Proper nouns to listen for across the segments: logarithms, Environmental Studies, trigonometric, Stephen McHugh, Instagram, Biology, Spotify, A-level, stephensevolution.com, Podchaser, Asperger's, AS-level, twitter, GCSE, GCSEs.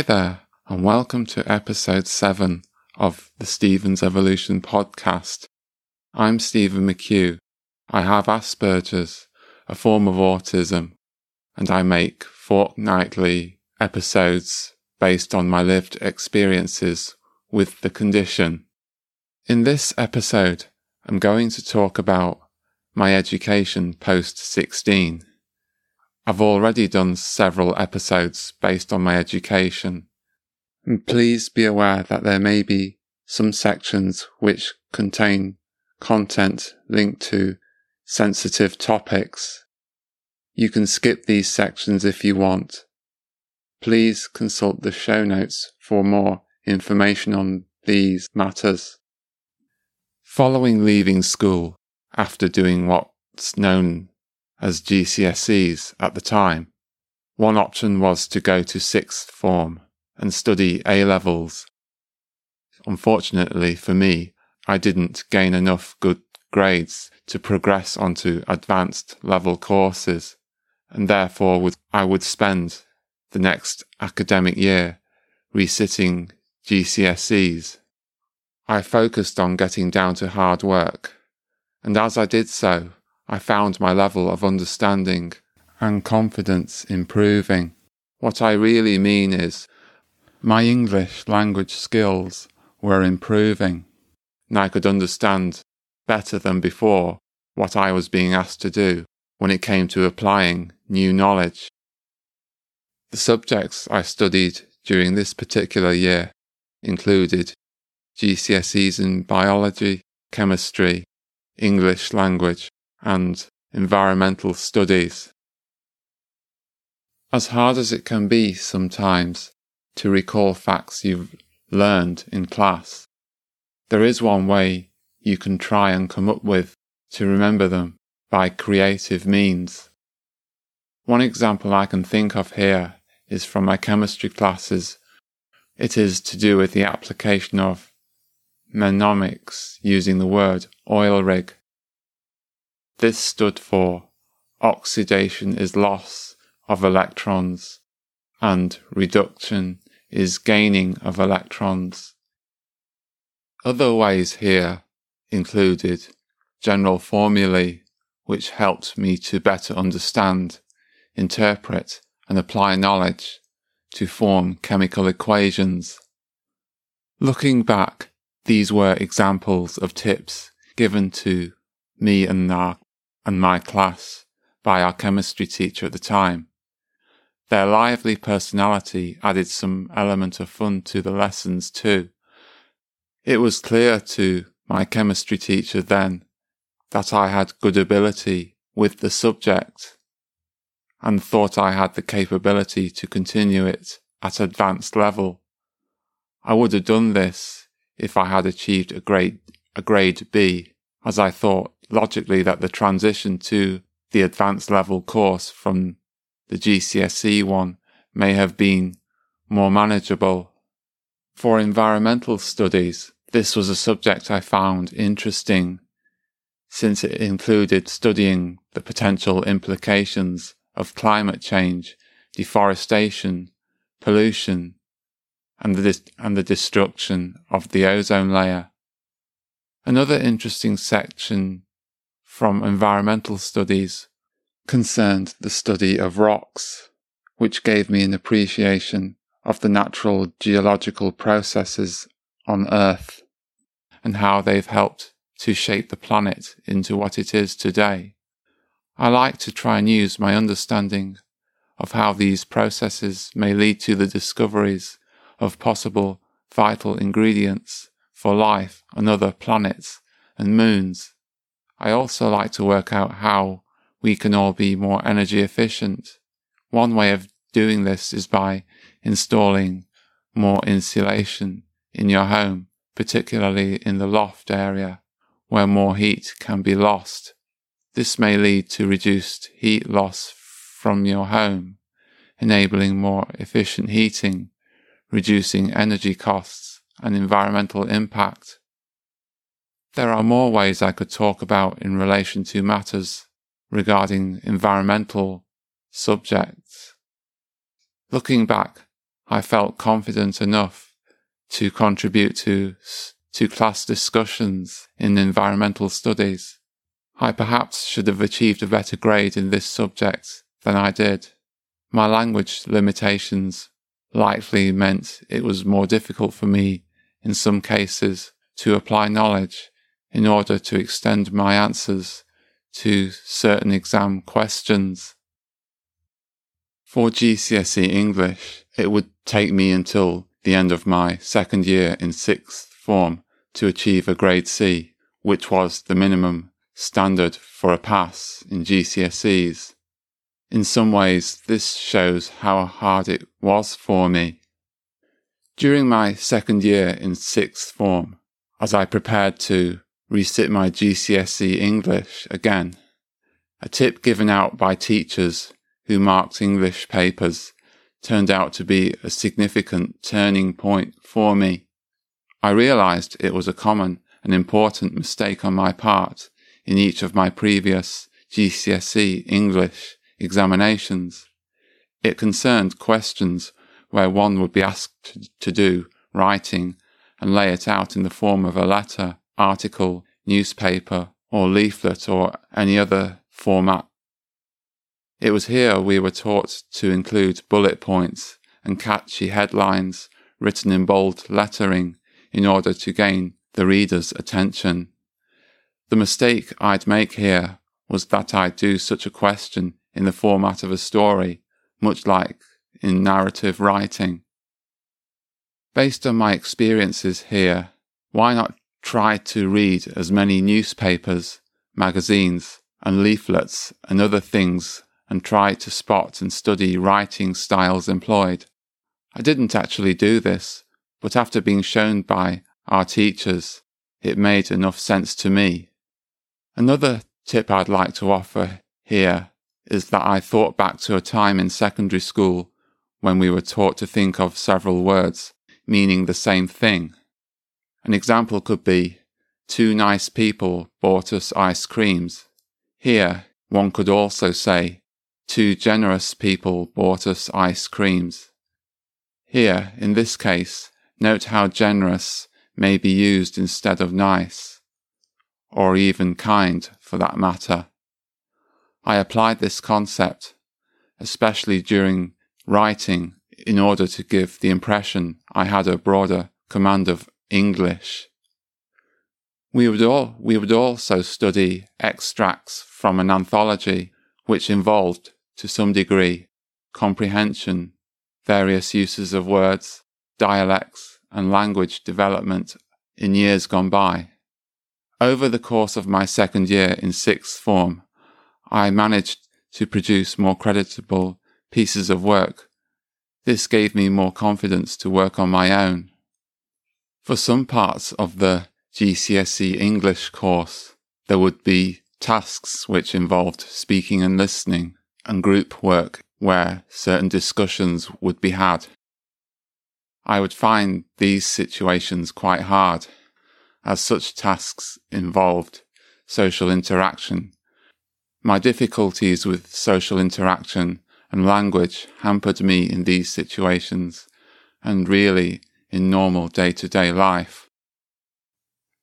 Hi there, and welcome to episode 7 of the Stephen's Evolution podcast. I'm Stephen McHugh. I have Asperger's, a form of autism, and I make fortnightly episodes based on my lived experiences with the condition. In this episode, I'm going to talk about my education post-16. I've already done several episodes based on my education, and please be aware that there may be some sections which contain content linked to sensitive topics. You can skip these sections if you want. Please consult the show notes for more information on these matters. Following leaving school, after doing what's known as GCSEs at the time, one option was to go to sixth form and study A-levels. Unfortunately for me, I didn't gain enough good grades to progress onto advanced level courses, and therefore I would spend the next academic year resitting GCSEs. I focused on getting down to hard work, and as I did so, I found my level of understanding and confidence improving. What I really mean is my English language skills were improving, and I could understand better than before what I was being asked to do when it came to applying new knowledge. The subjects I studied during this particular year included GCSEs in biology, chemistry, English language, and environmental studies. As hard as it can be sometimes to recall facts you've learned in class, there is one way you can try and come up with to remember them by creative means. One example I can think of here is from my chemistry classes. It is to do with the application of mnemonics using the word oil rig. This stood for oxidation is loss of electrons and reduction is gaining of electrons. Other ways here included general formulae, which helped me to better understand, interpret and apply knowledge to form chemical equations. Looking back, these were examples of tips given to me and my class by our chemistry teacher at the time. Their lively personality added some element of fun to the lessons too. It was clear to my chemistry teacher then that I had good ability with the subject and thought I had the capability to continue it at advanced level. I would have done this if I had achieved a grade B, as I thought logically that the transition to the advanced level course from the GCSE one may have been more manageable. For environmental studies, this was a subject I found interesting since it included studying the potential implications of climate change, deforestation, pollution, and the destruction of the ozone layer. Another interesting section from environmental studies concerned the study of rocks, which gave me an appreciation of the natural geological processes on Earth and how they've helped to shape the planet into what it is today. I like to try and use my understanding of how these processes may lead to the discoveries of possible vital ingredients for life on other planets and moons. I also like to work out how we can all be more energy efficient. One way of doing this is by installing more insulation in your home, particularly in the loft area, where more heat can be lost. This may lead to reduced heat loss from your home, enabling more efficient heating, reducing energy costs and environmental impact. There are more ways I could talk about in relation to matters regarding environmental subjects. Looking back, I felt confident enough to contribute to class discussions in environmental studies. I perhaps should have achieved a better grade in this subject than I did. My language limitations likely meant it was more difficult for me, in some cases, to apply knowledge in order to extend my answers to certain exam questions. For GCSE English, it would take me until the end of my second year in sixth form to achieve a grade C, which was the minimum standard for a pass in GCSEs. In some ways, this shows how hard it was for me. During my second year in sixth form, as I prepared to resit my GCSE English again, a tip given out by teachers who marked English papers turned out to be a significant turning point for me. I realised it was a common and important mistake on my part in each of my previous GCSE English examinations. It concerned questions where one would be asked to do writing and lay it out in the form of a letter, article, newspaper, or leaflet, or any other format. It was here we were taught to include bullet points and catchy headlines written in bold lettering in order to gain the reader's attention. The mistake I'd make here was that I'd do such a question in the format of a story, much like in narrative writing. Based on my experiences here, why not try to read as many newspapers, magazines, and leaflets and other things, and try to spot and study writing styles employed? I didn't actually do this, but after being shown by our teachers, it made enough sense to me. Another tip I'd like to offer here is that I thought back to a time in secondary school when we were taught to think of several words meaning the same thing. An example could be, two nice people bought us ice creams. Here, one could also say, two generous people bought us ice creams. Here, in this case, note how generous may be used instead of nice, or even kind for that matter. I applied this concept, especially during writing, in order to give the impression I had a broader command of English. We would also study extracts from an anthology, which involved, to some degree, comprehension, various uses of words, dialects, and language development in years gone by. Over the course of my second year in sixth form, I managed to produce more creditable pieces of work. This gave me more confidence to work on my own. For some parts of the GCSE English course, there would be tasks which involved speaking and listening, and group work where certain discussions would be had. I would find these situations quite hard, as such tasks involved social interaction. My difficulties with social interaction and language hampered me in these situations, and really in normal day-to-day life.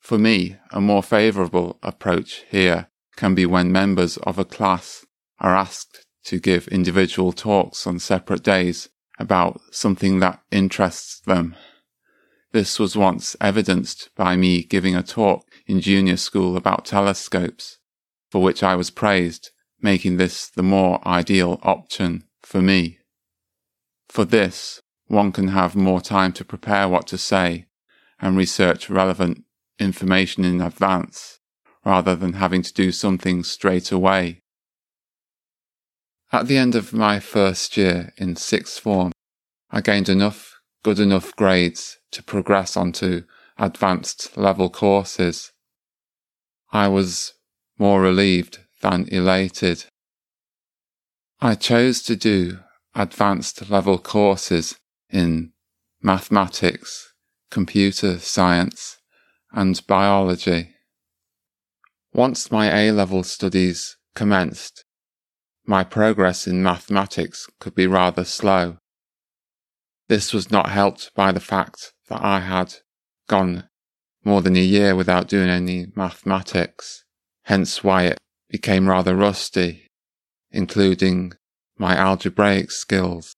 For me, a more favourable approach here can be when members of a class are asked to give individual talks on separate days about something that interests them. This was once evidenced by me giving a talk in junior school about telescopes, for which I was praised, making this the more ideal option for me. For this, one can have more time to prepare what to say and research relevant information in advance, rather than having to do something straight away. At the end of my first year in sixth form, I gained good enough grades to progress onto advanced level courses. I was more relieved than elated. I chose to do advanced level courses in mathematics, computer science, and biology. Once my A-level studies commenced, my progress in mathematics could be rather slow. This was not helped by the fact that I had gone more than a year without doing any mathematics, hence why it became rather rusty, including my algebraic skills.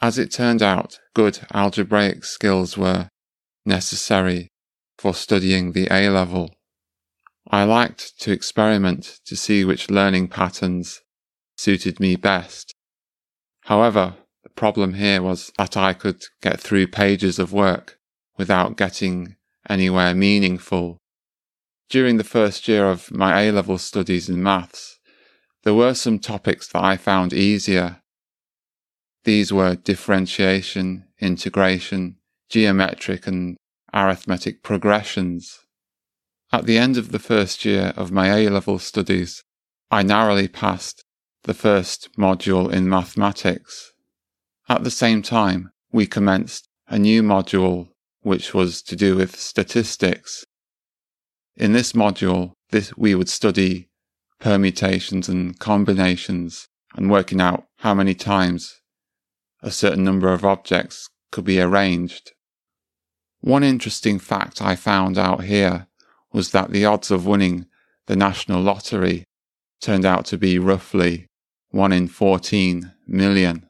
As it turned out, good algebraic skills were necessary for studying the A-level. I liked to experiment to see which learning patterns suited me best. However, the problem here was that I could get through pages of work without getting anywhere meaningful. During the first year of my A-level studies in maths, there were some topics that I found easier. These were differentiation, integration, geometric and arithmetic progressions. At the end of the first year of my A-level studies, I narrowly passed the first module in mathematics. At the same time, we commenced a new module which was to do with statistics. In this module, we would study permutations and combinations and working out how many times a certain number of objects could be arranged. One interesting fact I found out here was that the odds of winning the national lottery turned out to be roughly 1 in 14 million.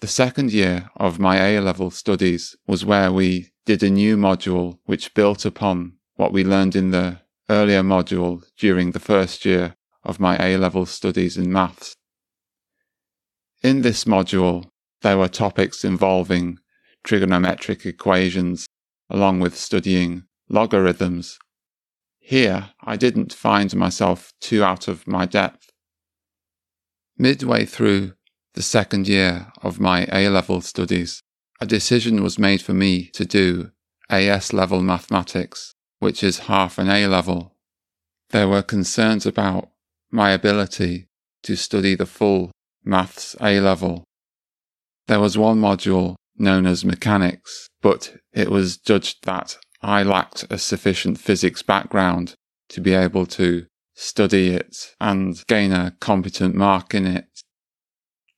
The second year of my A-level studies was where we did a new module which built upon what we learned in the earlier module during the first year of my A-level studies in maths. In this module, there were topics involving trigonometric equations along with studying logarithms. Here, I didn't find myself too out of my depth. Midway through the second year of my A-level studies, a decision was made for me to do AS-level mathematics, which is half an A-level. There were concerns about my ability to study the full maths A-level. There was one module known as mechanics, but it was judged that I lacked a sufficient physics background to be able to study it and gain a competent mark in it.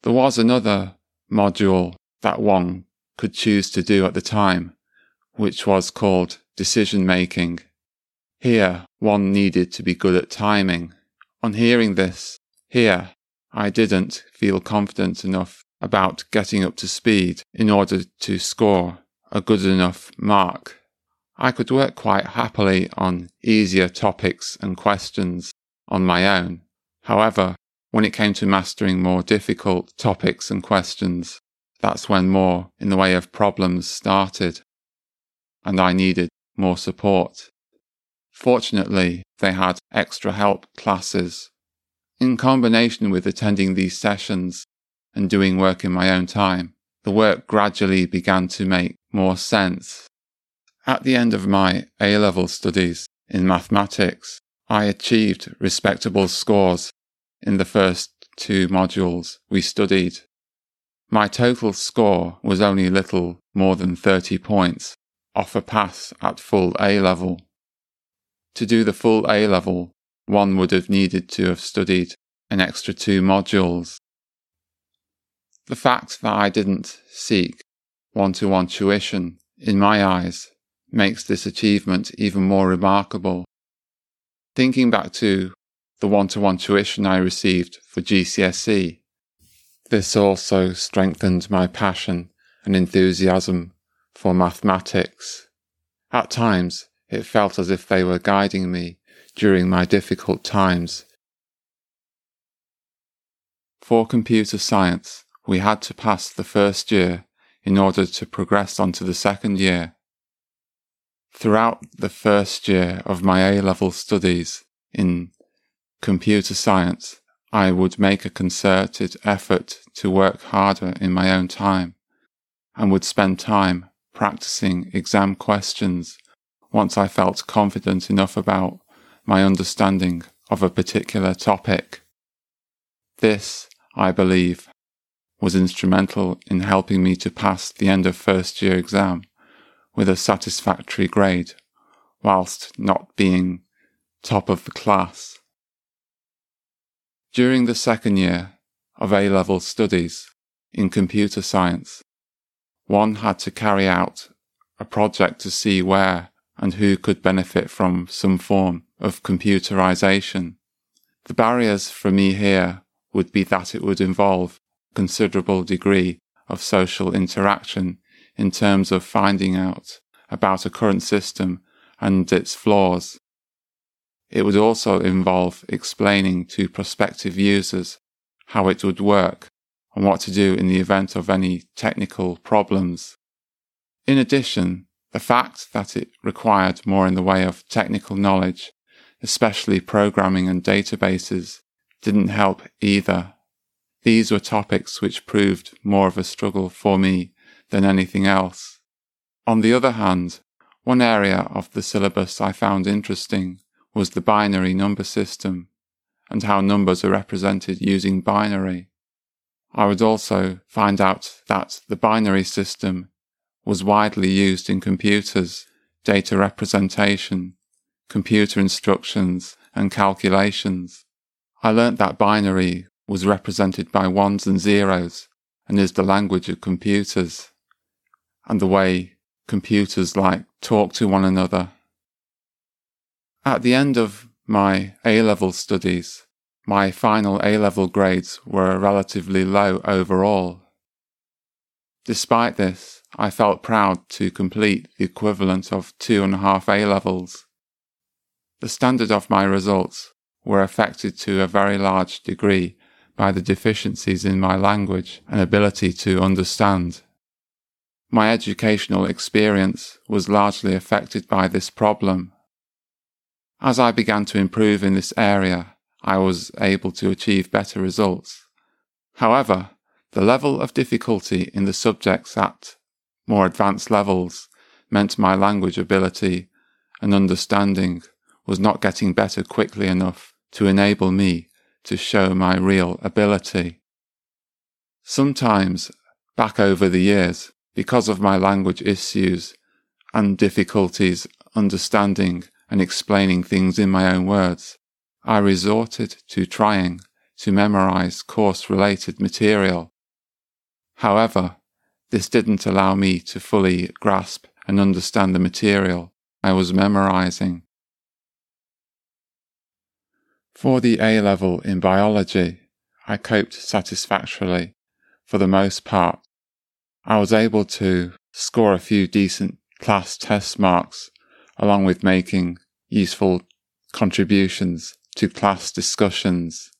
There was another module that one could choose to do at the time, which was called decision making. Here, one needed to be good at timing. On hearing this, I didn't feel confident enough about getting up to speed in order to score a good enough mark. I could work quite happily on easier topics and questions on my own. However, when it came to mastering more difficult topics and questions, that's when more in the way of problems started, and I needed more support. Fortunately, they had extra help classes. In combination with attending these sessions and doing work in my own time, the work gradually began to make more sense. At the end of my A-level studies in mathematics, I achieved respectable scores in the first two modules we studied. My total score was only little more than 30 points, off a pass at full A-level. To do the full A-level, one would have needed to have studied an extra two modules. The fact that I didn't seek one-to-one tuition, in my eyes, makes this achievement even more remarkable. Thinking back to the one-to-one tuition I received for GCSE, this also strengthened my passion and enthusiasm for mathematics. At times, it felt as if they were guiding me during my difficult times. For computer science, we had to pass the first year in order to progress onto the second year. Throughout the first year of my A-level studies in computer science, I would make a concerted effort to work harder in my own time and would spend time practicing exam questions once I felt confident enough about my understanding of a particular topic. This, I believe, was instrumental in helping me to pass the end of first year exam with a satisfactory grade, whilst not being top of the class. During the second year of A-level studies in computer science, One had to carry out a project to see where and who could benefit from some form of computerization. The barriers for me here would be that it would involve a considerable degree of social interaction in terms of finding out about a current system and its flaws. It would also involve explaining to prospective users how it would work and what to do in the event of any technical problems. In addition, the fact that it required more in the way of technical knowledge, especially programming and databases, didn't help either. These were topics which proved more of a struggle for me than anything else. On the other hand, one area of the syllabus I found interesting was the binary number system and how numbers are represented using binary. I would also find out that the binary system was widely used in computers, data representation, computer instructions, and calculations. I learnt that binary was represented by ones and zeros and is the language of computers, and the way computers like talk to one another. At the end of my A-level studies, my final A-level grades were relatively low overall. Despite this, I felt proud to complete the equivalent of 2.5 A-levels. The standard of my results were affected to a very large degree by the deficiencies in my language and ability to understand. My educational experience was largely affected by this problem. As I began to improve in this area, I was able to achieve better results. However, the level of difficulty in the subjects at more advanced levels meant my language ability and understanding was not getting better quickly enough to enable me to show my real ability. Sometimes, back over the years, because of my language issues and difficulties understanding and explaining things in my own words, I resorted to trying to memorize course-related material. However, this didn't allow me to fully grasp and understand the material I was memorizing. For the A-level in biology, I coped satisfactorily, for the most part. I was able to score a few decent class test marks, along with making useful contributions to class discussions.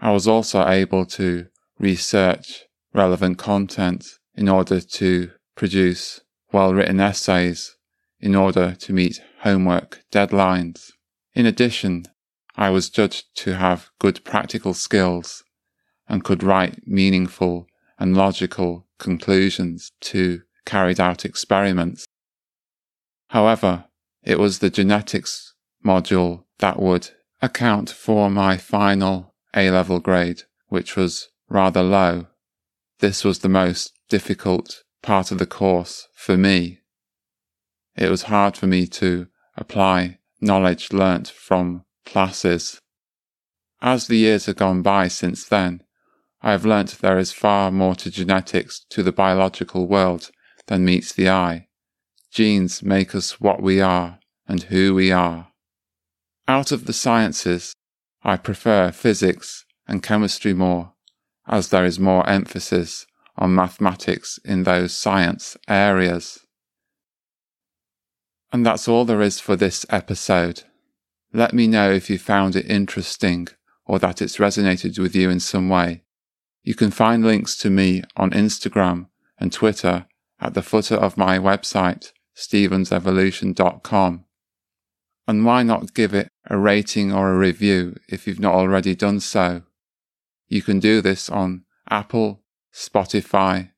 I was also able to research relevant content in order to produce well-written essays in order to meet homework deadlines. In addition, I was judged to have good practical skills and could write meaningful and logical conclusions to carried out experiments. However, it was the genetics module that would account for my final A-level grade, which was rather low. This was the most difficult part of the course for me. It was hard for me to apply knowledge learnt from classes. As the years have gone by since then, I have learnt there is far more to genetics, to the biological world, than meets the eye. Genes make us what we are and who we are. Out of the sciences, I prefer physics and chemistry more, as there is more emphasis on mathematics in those science areas. And that's all there is for this episode. Let me know if you found it interesting or that it's resonated with you in some way. You can find links to me on Instagram and Twitter at the footer of my website, stephensevolution.com. And why not give it a rating or a review if you've not already done so? You can do this on Apple, Spotify,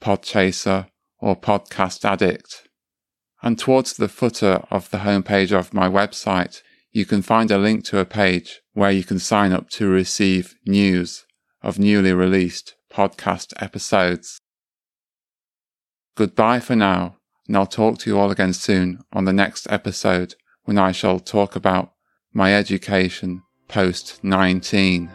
Podchaser, or Podcast Addict. And towards the footer of the homepage of my website, you can find a link to a page where you can sign up to receive news of newly released podcast episodes. Goodbye for now, and I'll talk to you all again soon on the next episode when I shall talk about my education post-19.